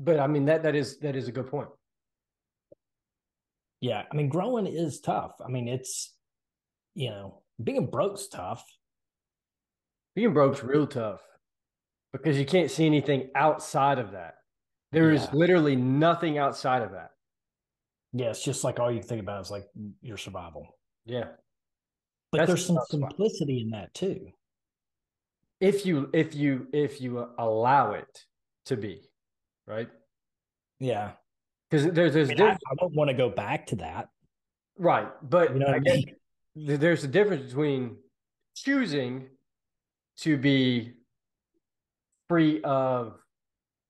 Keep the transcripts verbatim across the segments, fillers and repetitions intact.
But I mean, that that is that is a good point. Yeah, I mean, growing is tough. I mean, it's, you know, being broke's tough. Being broke's real tough because you can't see anything outside of that. There yeah. is literally nothing outside of that. Yeah, it's just like all you think about is like your survival. Yeah. But That's there's some simplicity in that too. If you if you if you allow it to be, right? Yeah. Because there's there's I, mean, I, I don't want to go back to that. Right. But you know what I mean? There's a difference between choosing to be free of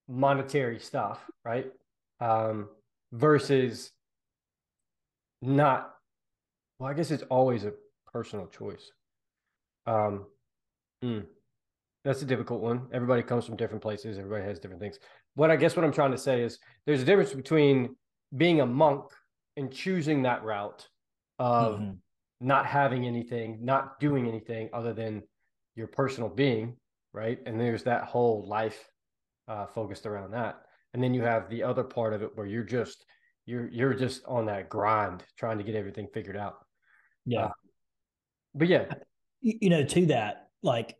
monetary stuff, right? Um, versus not. Well, I guess it's always a personal choice. Um, mm, that's a difficult one. Everybody comes from different places. Everybody has different things. What I guess what I'm trying to say is there's a difference between being a monk and choosing that route of mm-hmm. not having anything, not doing anything other than your personal being, right? And there's that whole life uh, focused around that. And then you have the other part of it where you're just, you're, you're just on that grind trying to get everything figured out. Yeah. Uh, but yeah. You know, to that, like,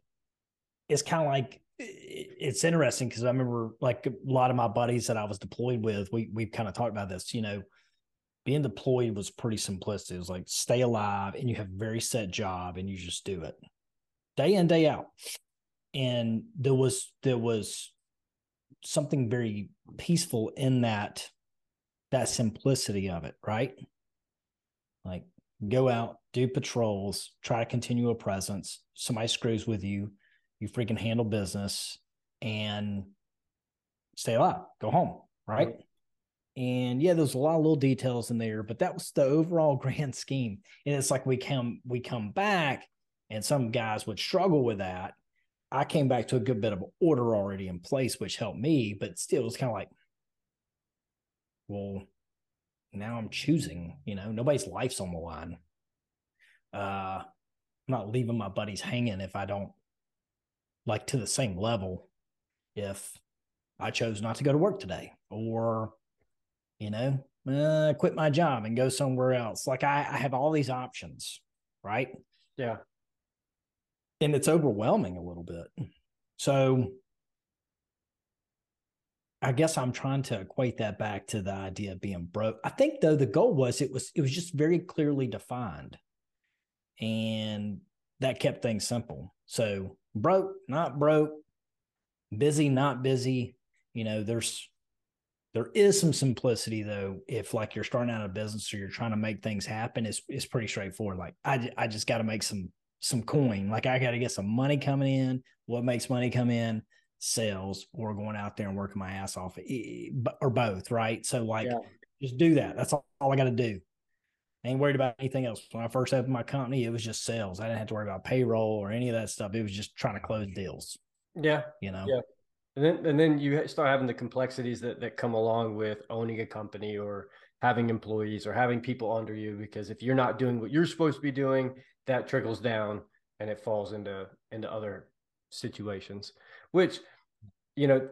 it's kind of like, it's interesting because I remember like a lot of my buddies that I was deployed with, we, we kind of talked about this, you know, being deployed was pretty simplistic. It was like, stay alive and you have a very set job and you just do it day in, day out. And there was, there was something very peaceful in that, that simplicity of it, right? Like go out, do patrols, try to continue a presence. Somebody screws with you. You freaking handle business and stay alive, go home, right? Mm-hmm. And yeah, there's a lot of little details in there, but that was the overall grand scheme. And it's like we come, we come back and some guys would struggle with that. I came back to a good bit of order already in place, which helped me, but still it's kind of like, well, now I'm choosing, you know, nobody's life's on the line. Uh, I'm not leaving my buddies hanging if I don't, like to the same level if I chose not to go to work today or, you know, uh, quit my job and go somewhere else. Like I, I have all these options, right? Yeah. And it's overwhelming a little bit. So I guess I'm trying to equate that back to the idea of being broke. I think though the goal was it was it was just very clearly defined and that kept things simple. So broke, not broke, busy, not busy. You know, there's, there is some simplicity though. If like you're starting out a business or you're trying to make things happen, it's, it's pretty straightforward. Like I, I just got to make some, some coin. Like I got to get some money coming in. What makes money come in? Sales or going out there and working my ass off or both. Right. So like, yeah. just do that. That's all, all I got to do. I ain't worried about anything else. When I first opened my company, it was just sales. I didn't have to worry about payroll or any of that stuff. It was just trying to close deals. Yeah. You know? Yeah. And then, and then you start having the complexities that, that come along with owning a company or having employees or having people under you, because if you're not doing what you're supposed to be doing, that trickles down and it falls into, into other situations, which, you know,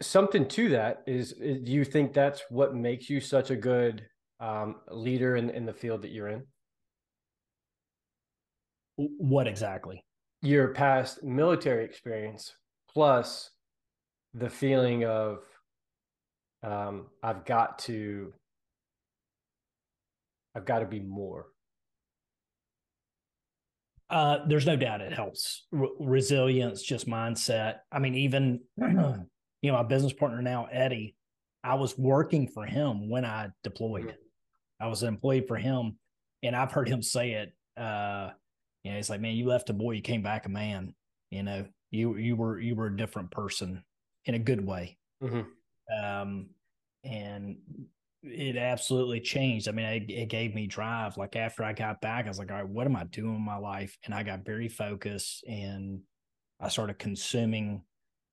something to that is, is do you think that's what makes you such a good Um, leader in, in the field that you're in? What exactly? Your past military experience, plus the feeling of, um, I've got to, I've got to be more. Uh, there's no doubt it helps. Re- resilience, just mindset. I mean, even, you know, my business partner now, Eddie, I was working for him when I deployed. Mm-hmm. I was an employee for him, and I've heard him say it. Uh, you know, it's like, man, you left a boy, you came back a man. You know, you you were you were a different person in a good way, mm-hmm. um, and it absolutely changed. I mean, it, it gave me drive. Like after I got back, I was like, all right, what am I doing in my life? And I got very focused, and I started consuming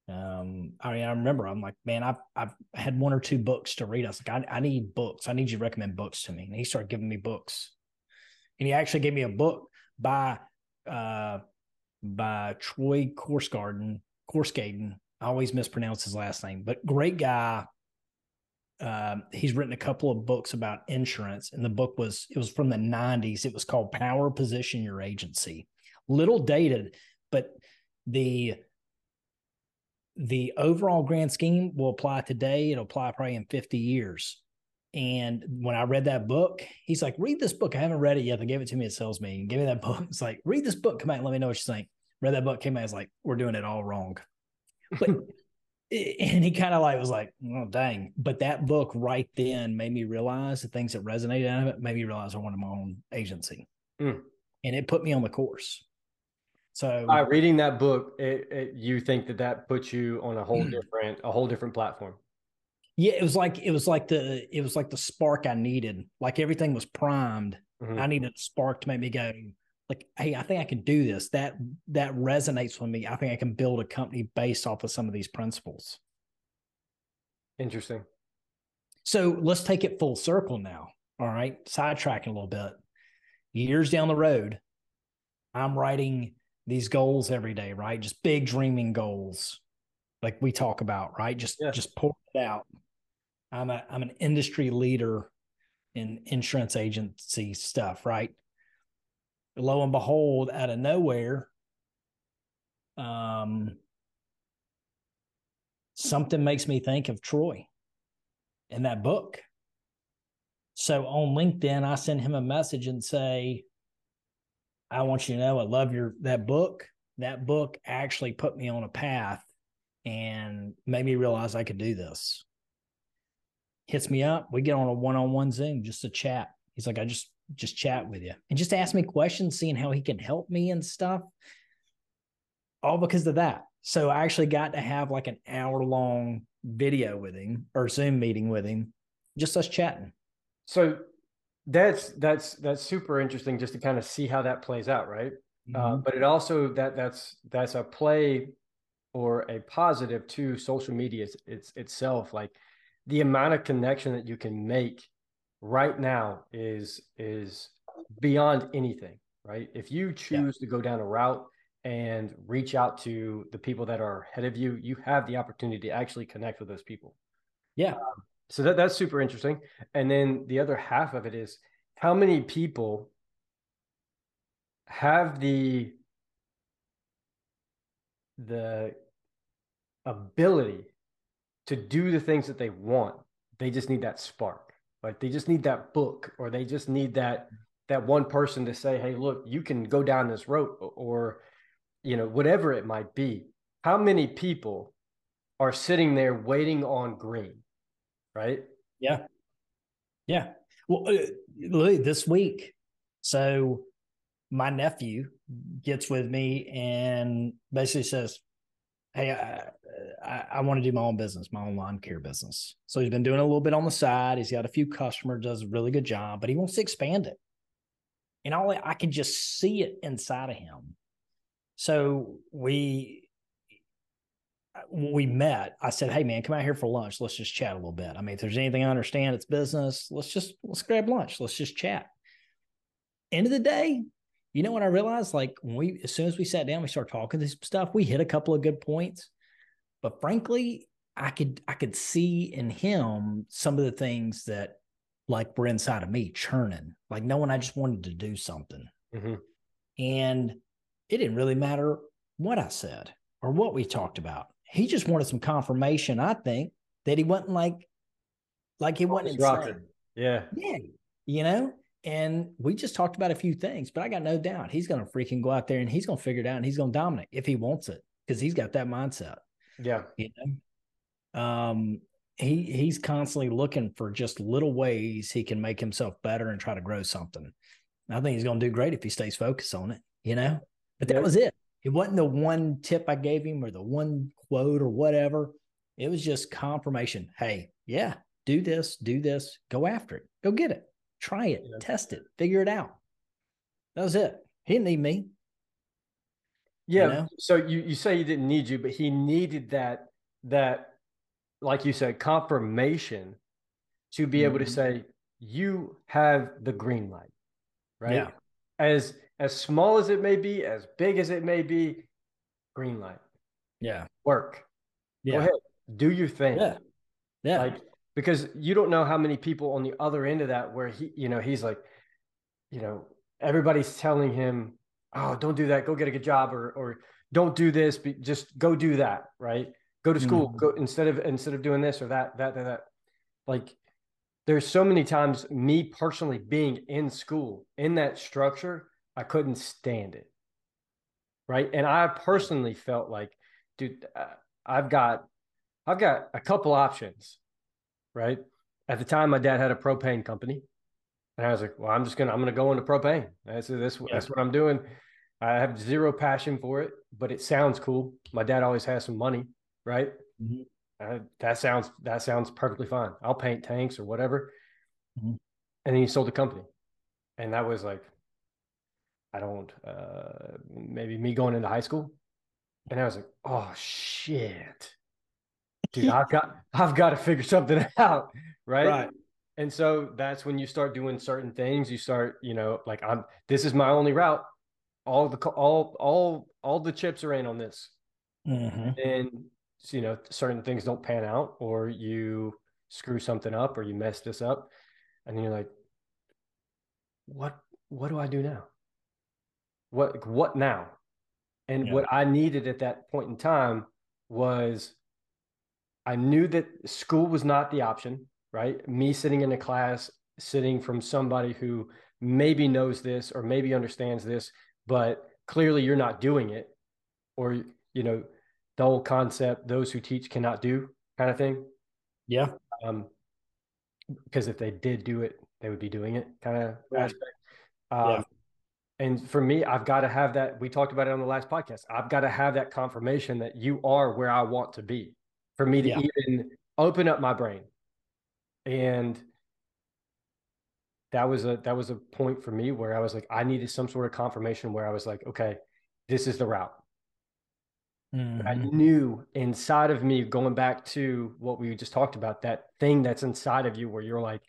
Um, I mean, I remember I'm like, man, I've, I've had one or two books to read. I was like, I, I need books. I need you to recommend books to me. And he started giving me books, and he actually gave me a book by, uh, by Troy Korsgaden. Korsgaden. I always mispronounce his last name, but great guy. Um, he's written a couple of books about insurance, and the book was, it was from the nineties. It was called Power Position Your Agency. Little dated, but the, the overall grand scheme will apply today. It'll apply probably in fifty years. And when I read that book, he's like, read this book. I haven't read it yet. They gave it to me at sales meeting. Give me that book. It's like, read this book. Come out and let me know what you think. Read that book. Came out. It's like, we're doing it all wrong. But, and he kind of like was like, oh, dang. But that book right then made me realize the things that resonated out of it made me realize I wanted my own agency. Mm. And it put me on the course. So by reading that book, it, it, you think that that puts you on a whole different, a whole different platform. Yeah, it was like it was like the it was like the spark I needed. Like everything was primed. Mm-hmm. I needed a spark to make me go, like, hey, I think I can do this. That that resonates with me. I think I can build a company based off of some of these principles. Interesting. So let's take it full circle now. All right, sidetracking a little bit. Years down the road, I'm writing these goals every day, right? Just big dreaming goals, like we talk about, right? Just, yes. just pour it out. I'm a, I'm an industry leader in insurance agency stuff, right? Lo and behold, out of nowhere, um, something makes me think of Troy in that book. So on LinkedIn, I send him a message and say, I want you to know I love your that book. That book actually put me on a path and made me realize I could do this. Hits me up. We get on a one-on-one Zoom just to chat. He's like, I just just chat with you and just ask me questions, seeing how he can help me and stuff. All because of that. So I actually got to have like an hour-long video with him or Zoom meeting with him, just us chatting. So That's, that's, that's super interesting just to kind of see how that plays out. Right. Mm-hmm. Uh, but it also, that that's, that's a play or a positive to social media it's, it's itself. Like the amount of connection that you can make right now is, is beyond anything, right? If you choose yeah. to go down a route and reach out to the people that are ahead of you, you have the opportunity to actually connect with those people. Yeah. Um, So that, that's super interesting. And then the other half of it is how many people have the, the ability to do the things that they want. They just need that spark. Like they just need that book, or they just need that, that one person to say, hey, look, you can go down this road, or, you know, whatever it might be. How many people are sitting there waiting on green? Right? Yeah. Yeah. Well, uh, this week, so my nephew gets with me and basically says, hey, I, I, I want to do my own business, my own lawn care business. So he's been doing a little bit on the side. He's got a few customers, does a really good job, but he wants to expand it. And all I can just see it inside of him. So we... when we met, I said, hey man, come out here for lunch. Let's just chat a little bit. I mean, if there's anything I understand, it's business. Let's just, let's grab lunch. Let's just chat. End of the day, you know what I realized? Like when we, as soon as we sat down, we started talking this stuff, we hit a couple of good points, but frankly, I could, I could see in him some of the things that like were inside of me churning, like knowing I just wanted to do something. Mm-hmm. And it didn't really matter what I said or what we talked about. He just wanted some confirmation, I think, that he wasn't like, like he wasn't insane. Rocking. Yeah. Yeah. You know, and we just talked about a few things, but I got no doubt he's going to freaking go out there and he's going to figure it out and he's going to dominate if he wants it, because he's got that mindset. Yeah. You know, um, he, he's constantly looking for just little ways he can make himself better and try to grow something. And I think he's going to do great if he stays focused on it, you know, but that yeah. was it. It wasn't the one tip I gave him or the one quote or whatever. It was just confirmation. Hey, yeah, do this, do this, go after it, go get it, try it, yeah. test it, figure it out. That was it. He didn't need me. Yeah. You know? So you, you say he didn't need you, but he needed that, that, like you said, confirmation to be mm-hmm. able to say, you have the green light, right? Yeah. As, as small as it may be, as big as it may be, green light. Yeah. Work. Yeah. Go ahead. Do your thing. Yeah. Yeah. Like, because you don't know how many people on the other end of that, where he, you know, he's like, you know, everybody's telling him, oh, don't do that. Go get a good job, or, or don't do this. Be, just go do that. Right. Go to school. Mm-hmm. Go instead of, instead of doing this or that, that, that, that. Like, there's so many times me personally being in school, in that structure, I couldn't stand it. Right. And I personally felt like, dude, I've got, I've got a couple options. Right. At the time, my dad had a propane company. And I was like, well, I'm just going to, I'm going to go into propane. That's, that's, yeah. that's what I'm doing. I have zero passion for it, but it sounds cool. My dad always has some money, right? Mm-hmm. I, that sounds, that sounds perfectly fine. I'll paint tanks or whatever. Mm-hmm. And then he sold the company. And that was like, I don't, uh, maybe me going into high school. And I was like, oh shit, dude, I've got, I've got to figure something out. Right. Right. And so that's when you start doing certain things. You start, you know, like I'm, this is my only route. All the, all, all, all the chips are in on this. Mm-hmm. And, you know, certain things don't pan out, or you screw something up, or you mess this up. And then you're like, what, what do I do now? What, what now? And yeah. what I needed at that point in time was, I knew that school was not the option. Right. Me sitting in a class, sitting from somebody who maybe knows this or maybe understands this, but clearly you're not doing it. Or, you know, the whole concept, those who teach cannot do kind of thing. Yeah. Um, because if they did do it, they would be doing it kind of right. aspect. Um, yeah. And for me, I've got to have that. We talked about it on the last podcast. I've got to have that confirmation that you are where I want to be for me to yeah. even open up my brain. And that was a, that was a point for me where I was like, I needed some sort of confirmation where I was like, okay, this is the route. Mm-hmm. I knew inside of me, going back to what we just talked about, that thing that's inside of you where you're like,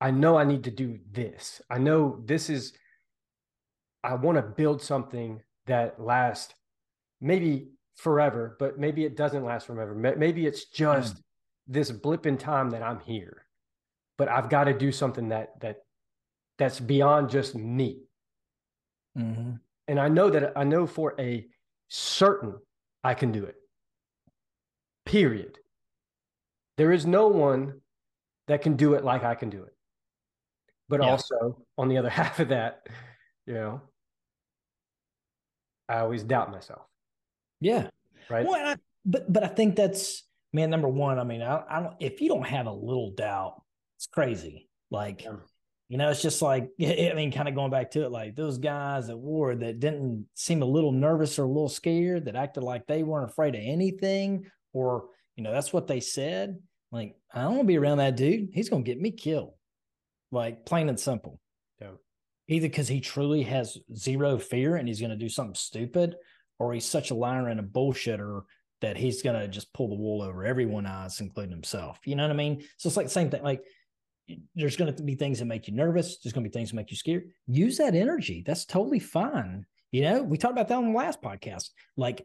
I know I need to do this. I know this is, I want to build something that lasts maybe forever, but maybe it doesn't last forever. Maybe it's just mm-hmm. this blip in time that I'm here. But I've got to do something that, that that's beyond just me. Mm-hmm. And I know that I know for a certain, I can do it. Period. There is no one that can do it like I can do it. But yeah. also on the other half of that, you know, I always doubt myself. Yeah. Right. Well, I, but, but I think that's, man, number one, I mean, I, I don't, if you don't have a little doubt, it's crazy. Like, yeah. you know, it's just like, I mean, kind of going back to it, like those guys at war that didn't seem a little nervous or a little scared, that acted like they weren't afraid of anything, or, you know, that's what they said. Like, I don't want to be around that dude. He's going to get me killed. Like, plain and simple. Yeah. Either because he truly has zero fear and he's going to do something stupid, or he's such a liar and a bullshitter that he's going to just pull the wool over everyone's eyes, including himself. You know what I mean? So it's like the same thing. Like, there's going to be things that make you nervous. There's going to be things that make you scared. Use that energy. That's totally fine. You know, we talked about that on the last podcast. Like,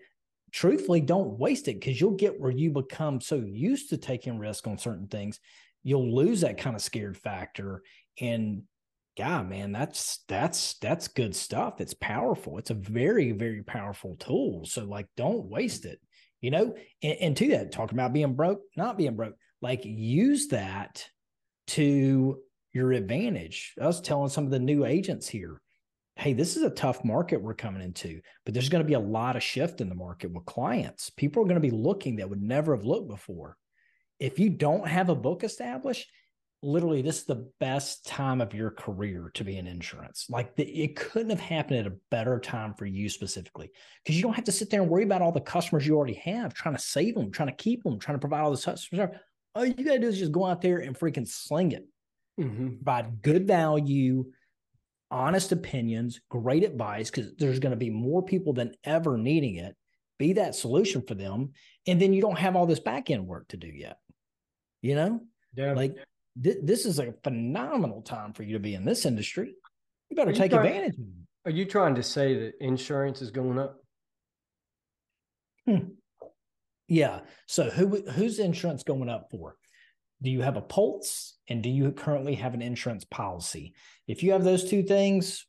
truthfully, don't waste it, because you'll get where you become so used to taking risk on certain things. You'll lose that kind of scared factor. And God, man, that's, that's, that's good stuff. It's powerful. It's a very, very powerful tool. So like, don't waste it, you know, and, and to that, talking about being broke, not being broke, like use that to your advantage. I was telling some of the new agents here, hey, this is a tough market we're coming into, but there's going to be a lot of shift in the market with clients. People are going to be looking that would never have looked before. If you don't have a book established, literally this is the best time of your career to be in insurance. Like the, it couldn't have happened at a better time for you specifically, because you don't have to sit there and worry about all the customers you already have, trying to save them, trying to keep them, trying to provide all this stuff. All you got to do is just go out there and freaking sling it. Mm-hmm. Provide good value, honest opinions, great advice, because there's going to be more people than ever needing it. Be that solution for them. And then you don't have all this back-end work to do yet. You know, yeah. like th- this is a phenomenal time for you to be in this industry. You better take trying, advantage of it. Are you trying to say that insurance is going up? Hmm. Yeah. So who who's insurance going up for? Do you have a pulse? And do you currently have an insurance policy? If you have those two things,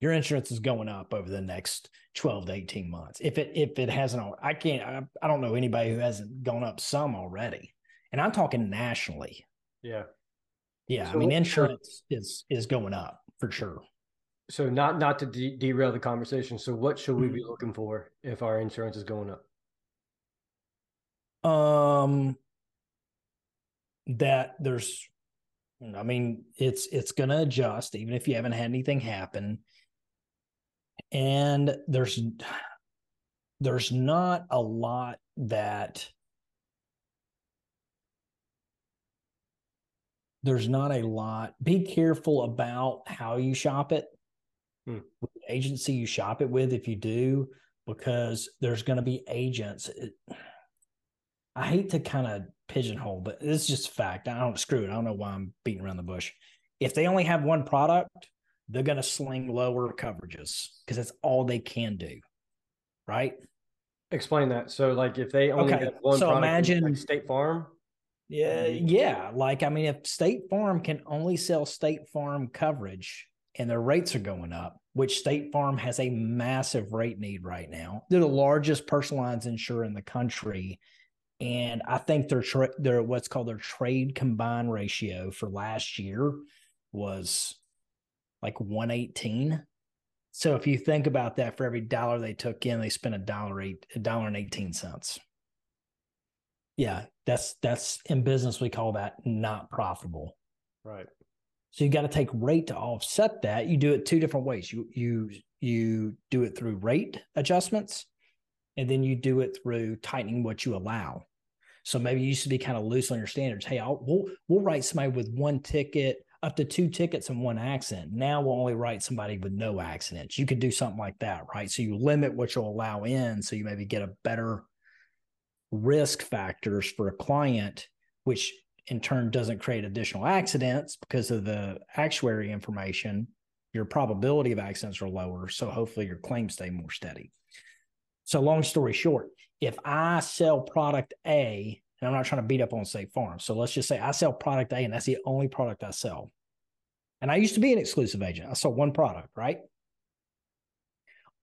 your insurance is going up over the next twelve to eighteen months. If it if it hasn't, I can't. I, I don't know anybody who hasn't gone up some already. And I'm talking nationally. Yeah, yeah. So, I mean, insurance is is going up for sure. So not not to de- derail the conversation. So what should we be looking for if our insurance is going up? Um, that there's. I mean, it's it's going to adjust, even if you haven't had anything happen. And there's there's not a lot that there's not a lot. Be careful about how you shop it, hmm. what agency you shop it with, if you do, because there's going to be agents. It, I hate to kind of pigeonhole, but it's just fact. I don't screw it. I don't know why I'm beating around the bush. If they only have one product, they're going to sling lower coverages because that's all they can do. Right? Explain that. So like if they only okay. have one so product, imagine, like State Farm? Yeah. Yeah. Like, I mean, if State Farm can only sell State Farm coverage and their rates are going up, which State Farm has a massive rate need right now. They're the largest personal lines insurer in the country. And I think their, tra- their what's called their trade combined ratio for last year was like one eighteen. So if you think about that, for every dollar they took in, they spent a dollar eight, a dollar and eighteen cents. Yeah, that's that's in business we call that not profitable. Right. So you got to take rate to offset that. You do it two different ways. You you you do it through rate adjustments, and then you do it through tightening what you allow. So maybe you used to be kind of loose on your standards. Hey, I'll, we'll, we'll write somebody with one ticket, up to two tickets and one accident. Now we'll only write somebody with no accidents. You could do something like that, right? So you limit what you'll allow in, so you maybe get a better risk factors for a client, which in turn doesn't create additional accidents because of the actuary information. Your probability of accidents are lower, so hopefully your claims stay more steady. So long story short, if I sell product A, and I'm not trying to beat up on State Farm, so let's just say I sell product A and that's the only product I sell. And I used to be an exclusive agent. I sold one product, right?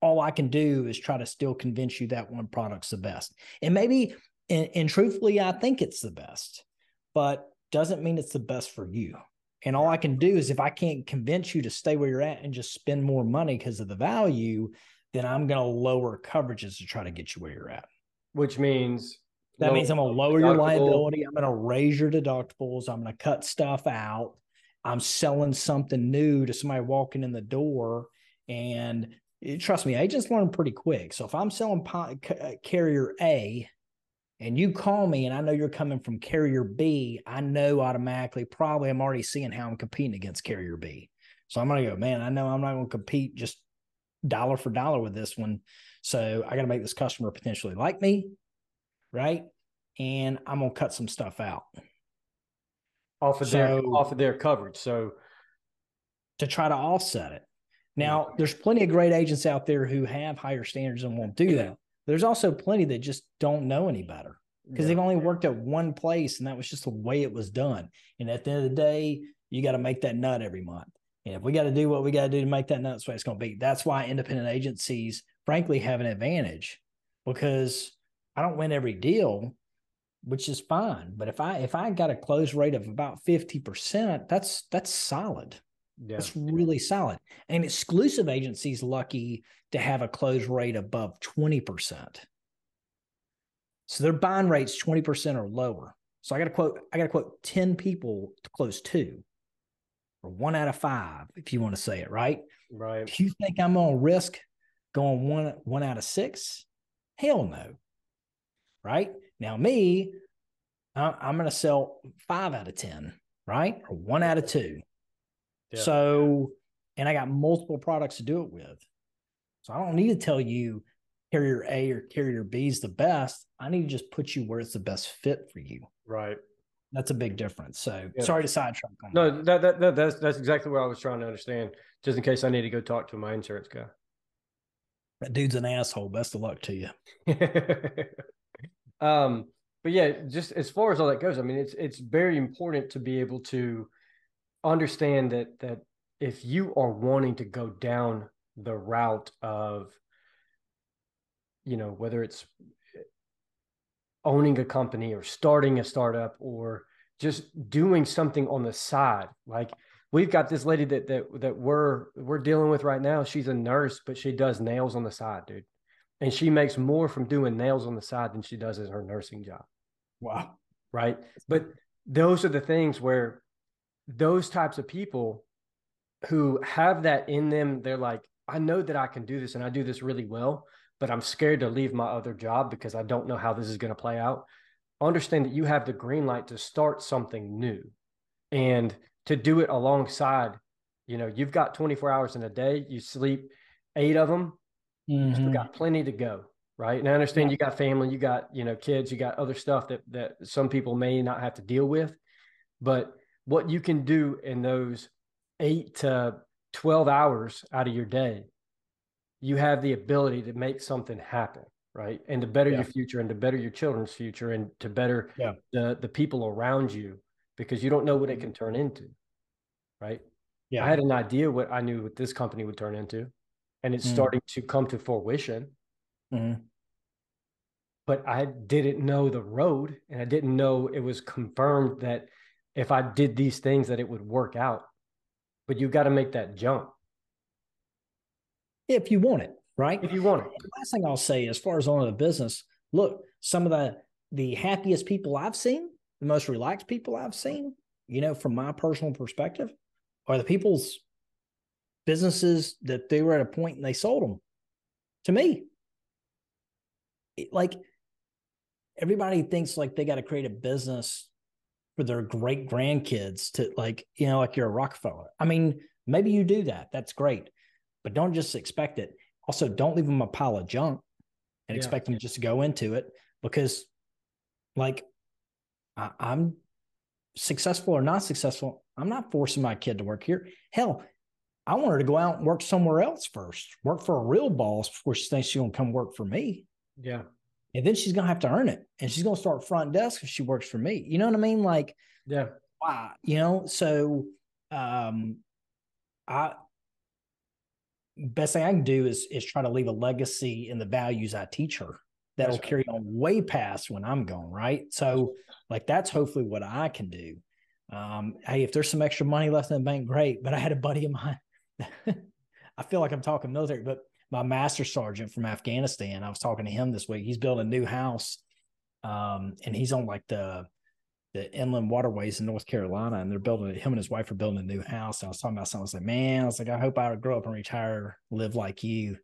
All I can do is try to still convince you that one product's the best. And maybe, and, and truthfully, I think it's the best, but doesn't mean it's the best for you. And all I can do is if I can't convince you to stay where you're at and just spend more money because of the value, then I'm going to lower coverages to try to get you where you're at. Which means? That means I'm going to lower your liability. I'm going to raise your deductibles. I'm going to cut stuff out. I'm selling something new to somebody walking in the door. And it, trust me, agents learn pretty quick. So if I'm selling pot, c- carrier A and you call me and I know you're coming from carrier B, I know automatically probably I'm already seeing how I'm competing against carrier B. So I'm going to go, man, I know I'm not going to compete just dollar for dollar with this one. So I got to make this customer potentially like me, right? And I'm going to cut some stuff out off of so, their off of their coverage. So to try to offset it. Now, yeah. There's plenty of great agents out there who have higher standards and won't do that. There's also plenty that just don't know any better because yeah. they've only worked at one place and that was just the way it was done. And at the end of the day, you got to make that nut every month. And if we got to do what we got to do to make that nut, that's what it's going to be. That's why independent agencies, frankly, have an advantage because I don't win every deal, which is fine. But if I if I got a close rate of about fifty percent, that's that's solid. Yeah. That's really solid. And exclusive agencies lucky to have a close rate above twenty percent. So their bind rate's twenty percent or lower. So I got to quote I got to quote ten people to close two. Or one out of five, if you want to say it, right? Right. If you think I'm going to risk going one one out of six, hell no, right? Now me, I'm going to sell five out of ten, right? Or one out of two. Yeah. So, and I got multiple products to do it with. So I don't need to tell you carrier A or carrier B is the best. I need to just put you where it's the best fit for you. Right. That's a big difference. So yeah. Sorry to sidetrack on no, that. No, that, that, that's, that's exactly what I was trying to understand, just in case I need to go talk to my insurance guy. That dude's an asshole. Best of luck to you. um, but yeah, just as far as all that goes, I mean, it's, it's very important to be able to understand that, that if you are wanting to go down the route of, you know, whether it's owning a company or starting a startup or just doing something on the side. Like we've got this lady that, that, that we're, we're dealing with right now. She's a nurse, but she does nails on the side, dude. And she makes more from doing nails on the side than she does in her nursing job. Wow. Right. But those are the things where those types of people who have that in them, they're like, I know that I can do this and I do this really well, but I'm scared to leave my other job because I don't know how this is going to play out. Understand that you have the green light to start something new and to do it alongside, you know, you've got twenty-four hours in a day, you sleep eight of them, mm-hmm. You still got plenty to go. Right. And I understand yeah. You got family, you got, you know, kids, you got other stuff that, that some people may not have to deal with, but what you can do in those eight to twelve hours out of your day, you have the ability to make something happen, right? And to better yeah. your future and to better your children's future and to better yeah. the, the people around you, because you don't know what it can turn into, right? Yeah. I had an idea what I knew what this company would turn into, and it's mm. starting to come to fruition. Mm. But I didn't know the road, and I didn't know it was confirmed that if I did these things that it would work out. But you got to make that jump. If you want it, right? If you want it. The last thing I'll say, as far as owning a business, look, some of the, the happiest people I've seen, the most relaxed people I've seen, you know, from my personal perspective, are the people's businesses that they were at a point and they sold them to me. It, like everybody thinks like they got to create a business for their great grandkids to like, you know, like you're a Rockefeller. I mean, maybe you do that. That's great. But don't just expect it. Also, don't leave them a pile of junk and yeah. expect them just to go into it, because like I, I'm successful or not successful, I'm not forcing my kid to work here. Hell, I want her to go out and work somewhere else first, work for a real boss before she thinks she's going to come work for me. Yeah. And then she's going to have to earn it. And she's going to start front desk if she works for me. You know what I mean? Like, yeah. Wow. You know, so um, I... best thing I can do is, is try to leave a legacy in the values I teach her that'll that's carry right. on way past when I'm gone. Right. So like, that's hopefully what I can do. Um, hey, if there's some extra money left in the bank, great. But I had a buddy of mine, I feel like I'm talking military, but my master sergeant from Afghanistan, I was talking to him this week. He's building a new house. Um, and he's on like the, the inland waterways in North Carolina, and they're building it. Him and his wife are building a new house. And I was talking about something. I was like, man, I was like, I hope I grow up and retire, live like you.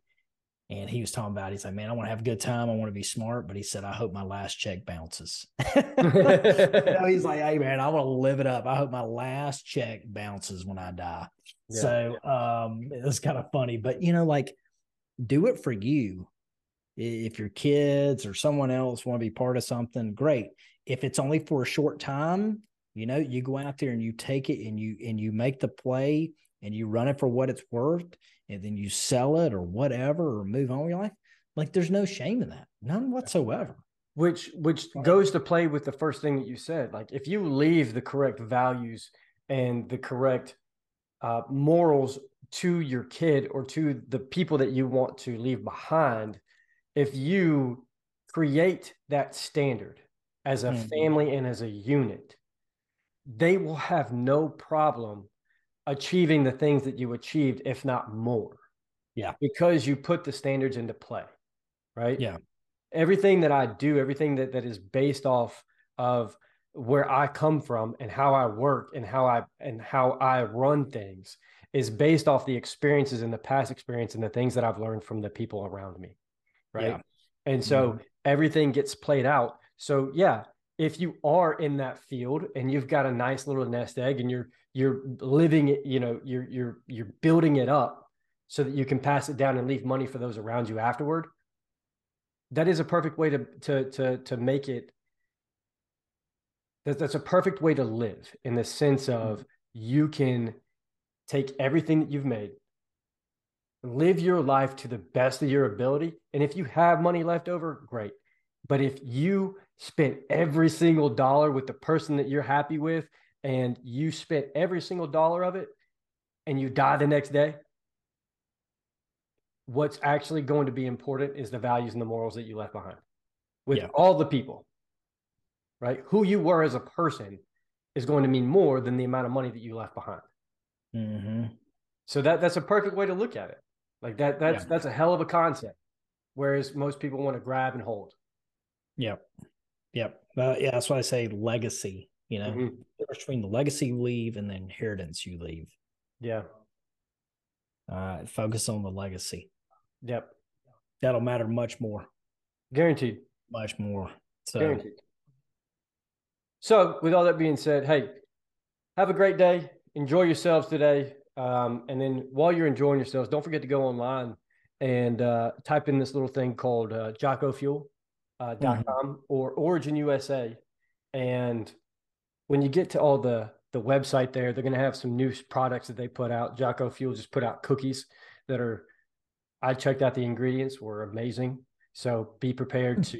And he was talking about, he's like, man, I want to have a good time. I want to be smart. But he said, I hope my last check bounces. You know, he's like, hey man, I want to live it up. I hope my last check bounces when I die. Yeah, so yeah. um, it was kind of funny, but you know, like do it for you. If your kids or someone else want to be part of something, great. If it's only for a short time, you know, you go out there and you take it and you, and you make the play and you run it for what it's worth, and then you sell it or whatever, or move on with your life. Like there's no shame in that. None whatsoever. Which, which goes to play with the first thing that you said. Like if you leave the correct values and the correct uh, morals to your kid or to the people that you want to leave behind, if you create that standard as a family and as a unit, they will have no problem achieving the things that you achieved, if not more. Yeah. Because you put the standards into play, right? Yeah. Everything that I do, everything that, that is based off of where I come from and how I work and how I, and how I run things is based off the experiences and the past experience and the things that I've learned from the people around me, right? Yeah. And so mm-hmm. everything gets played out. So yeah, if you are in that field and you've got a nice little nest egg and you're you're living it, you know, you're you're you're building it up so that you can pass it down and leave money for those around you afterward, that is a perfect way to to to to make it. That's that's a perfect way to live, in the sense of you can take everything that you've made, live your life to the best of your ability, and if you have money left over, great. But if you spent every single dollar with the person that you're happy with, and you spent every single dollar of it, and you die the next day, what's actually going to be important is the values and the morals that you left behind with yeah. all the people, right? Who you were as a person is going to mean more than the amount of money that you left behind. Mm-hmm. So that that's a perfect way to look at it. Like that, that's, yeah. that's a hell of a concept. Whereas most people want to grab and hold. Yep. Yep. Uh, yeah. That's why I say legacy, you know, mm-hmm. between the legacy you leave and the inheritance you leave. Yeah. Uh, focus on the legacy. Yep. That'll matter much more. Guaranteed. Much more. So. Guaranteed. So with all that being said, hey, have a great day. Enjoy yourselves today. Um, and then while you're enjoying yourselves, don't forget to go online and uh, type in this little thing called uh, Jocko Fuel. Uh, dot com mm-hmm. or Origin U S A, and when you get to all the the website there, they're going to have some new products that they put out. Jocko Fuel just put out cookies that are, I checked out the ingredients, were amazing. So be prepared to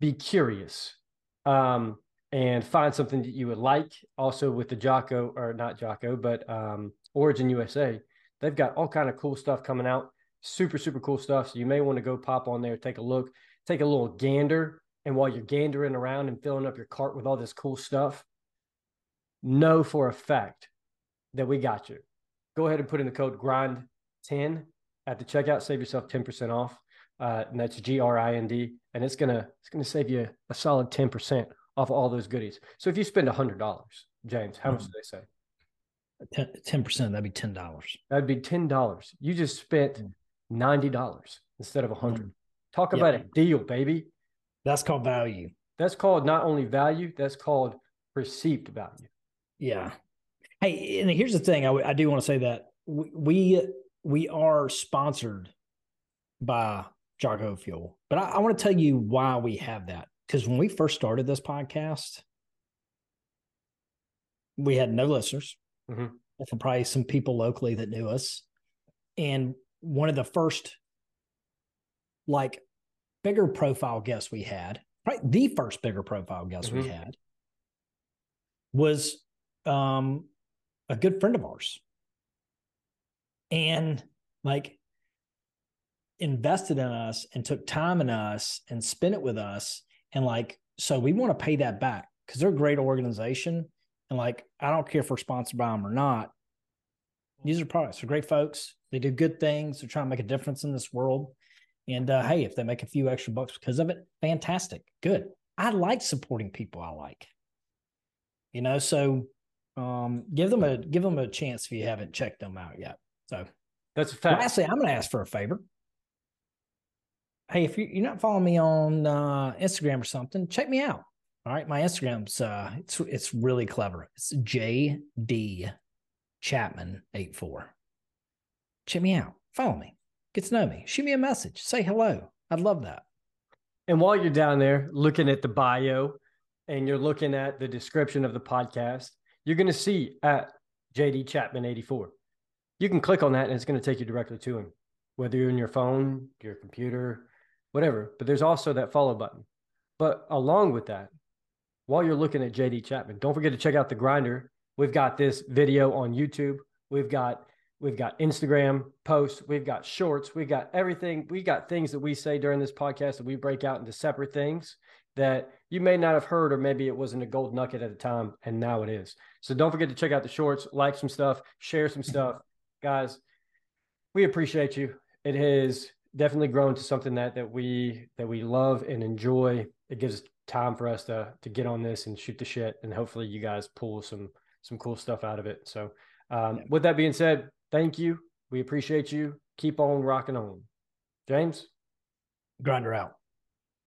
be curious um, and find something that you would like. Also with the Jocko, or not Jocko, but um, Origin U S A, they've got all kind of cool stuff coming out. Super super cool stuff. So you may want to go pop on there, take a look. Take a little gander, and while you're gandering around and filling up your cart with all this cool stuff, know for a fact that we got you. Go ahead and put in the code grind ten at the checkout. Save yourself ten percent off, uh, and that's G R I N D, and it's gonna it's gonna save you a solid ten percent off all those goodies. So if you spend one hundred dollars, James, how mm-hmm. much do they say? ten percent, that'd be ten dollars. That'd be ten dollars. You just spent ninety dollars instead of one hundred dollars. Mm-hmm. Talk about yep. a deal, baby. That's called value. That's called not only value, that's called perceived value. Yeah. Hey, and here's the thing. I, I do want to say that we we are sponsored by Jocko Fuel, but I, I want to tell you why we have that. Because when we first started this podcast, we had no listeners. Mm-hmm. And probably some people locally that knew us. And one of the first, like, bigger profile guest we had, right? The first bigger profile guest mm-hmm. we had was um, a good friend of ours, and like invested in us and took time in us and spent it with us. And like, so we want to pay that back because they're a great organization. And like, I don't care if we're sponsored by them or not. These are products. They're great folks. They do good things. They're trying to make a difference in this world. And, uh, hey, if they make a few extra bucks because of it, fantastic. Good. I like supporting people I like, you know, so um, give them a, give them a chance if you haven't checked them out yet. So that's a fact. Lastly, I'm going to ask for a favor. Hey, if you're not following me on uh, Instagram or something, check me out. All right. My Instagram's, uh, it's, it's really clever. It's J D Chapman eighty-four. Check me out. Follow me. Get to know me. Shoot me a message. Say hello. I'd love that. And while you're down there looking at the bio and you're looking at the description of the podcast, you're going to see at J D Chapman eighty-four. You can click on that and it's going to take you directly to him, whether you're in your phone, your computer, whatever. But there's also that follow button. But along with that, while you're looking at J D Chapman, don't forget to check out the Grinder. We've got this video on YouTube. We've got We've got Instagram posts. We've got shorts. We've got everything. We got things that we say during this podcast that we break out into separate things that you may not have heard, or maybe it wasn't a gold nugget at the time, and now it is. So don't forget to check out the shorts, like some stuff, share some stuff. Guys, we appreciate you. It has definitely grown to something that that we that we love and enjoy. It gives time for us to to get on this and shoot the shit, and hopefully you guys pull some some cool stuff out of it. So um, with that being said, thank you. We appreciate you. Keep on rocking on. James? Grinder out.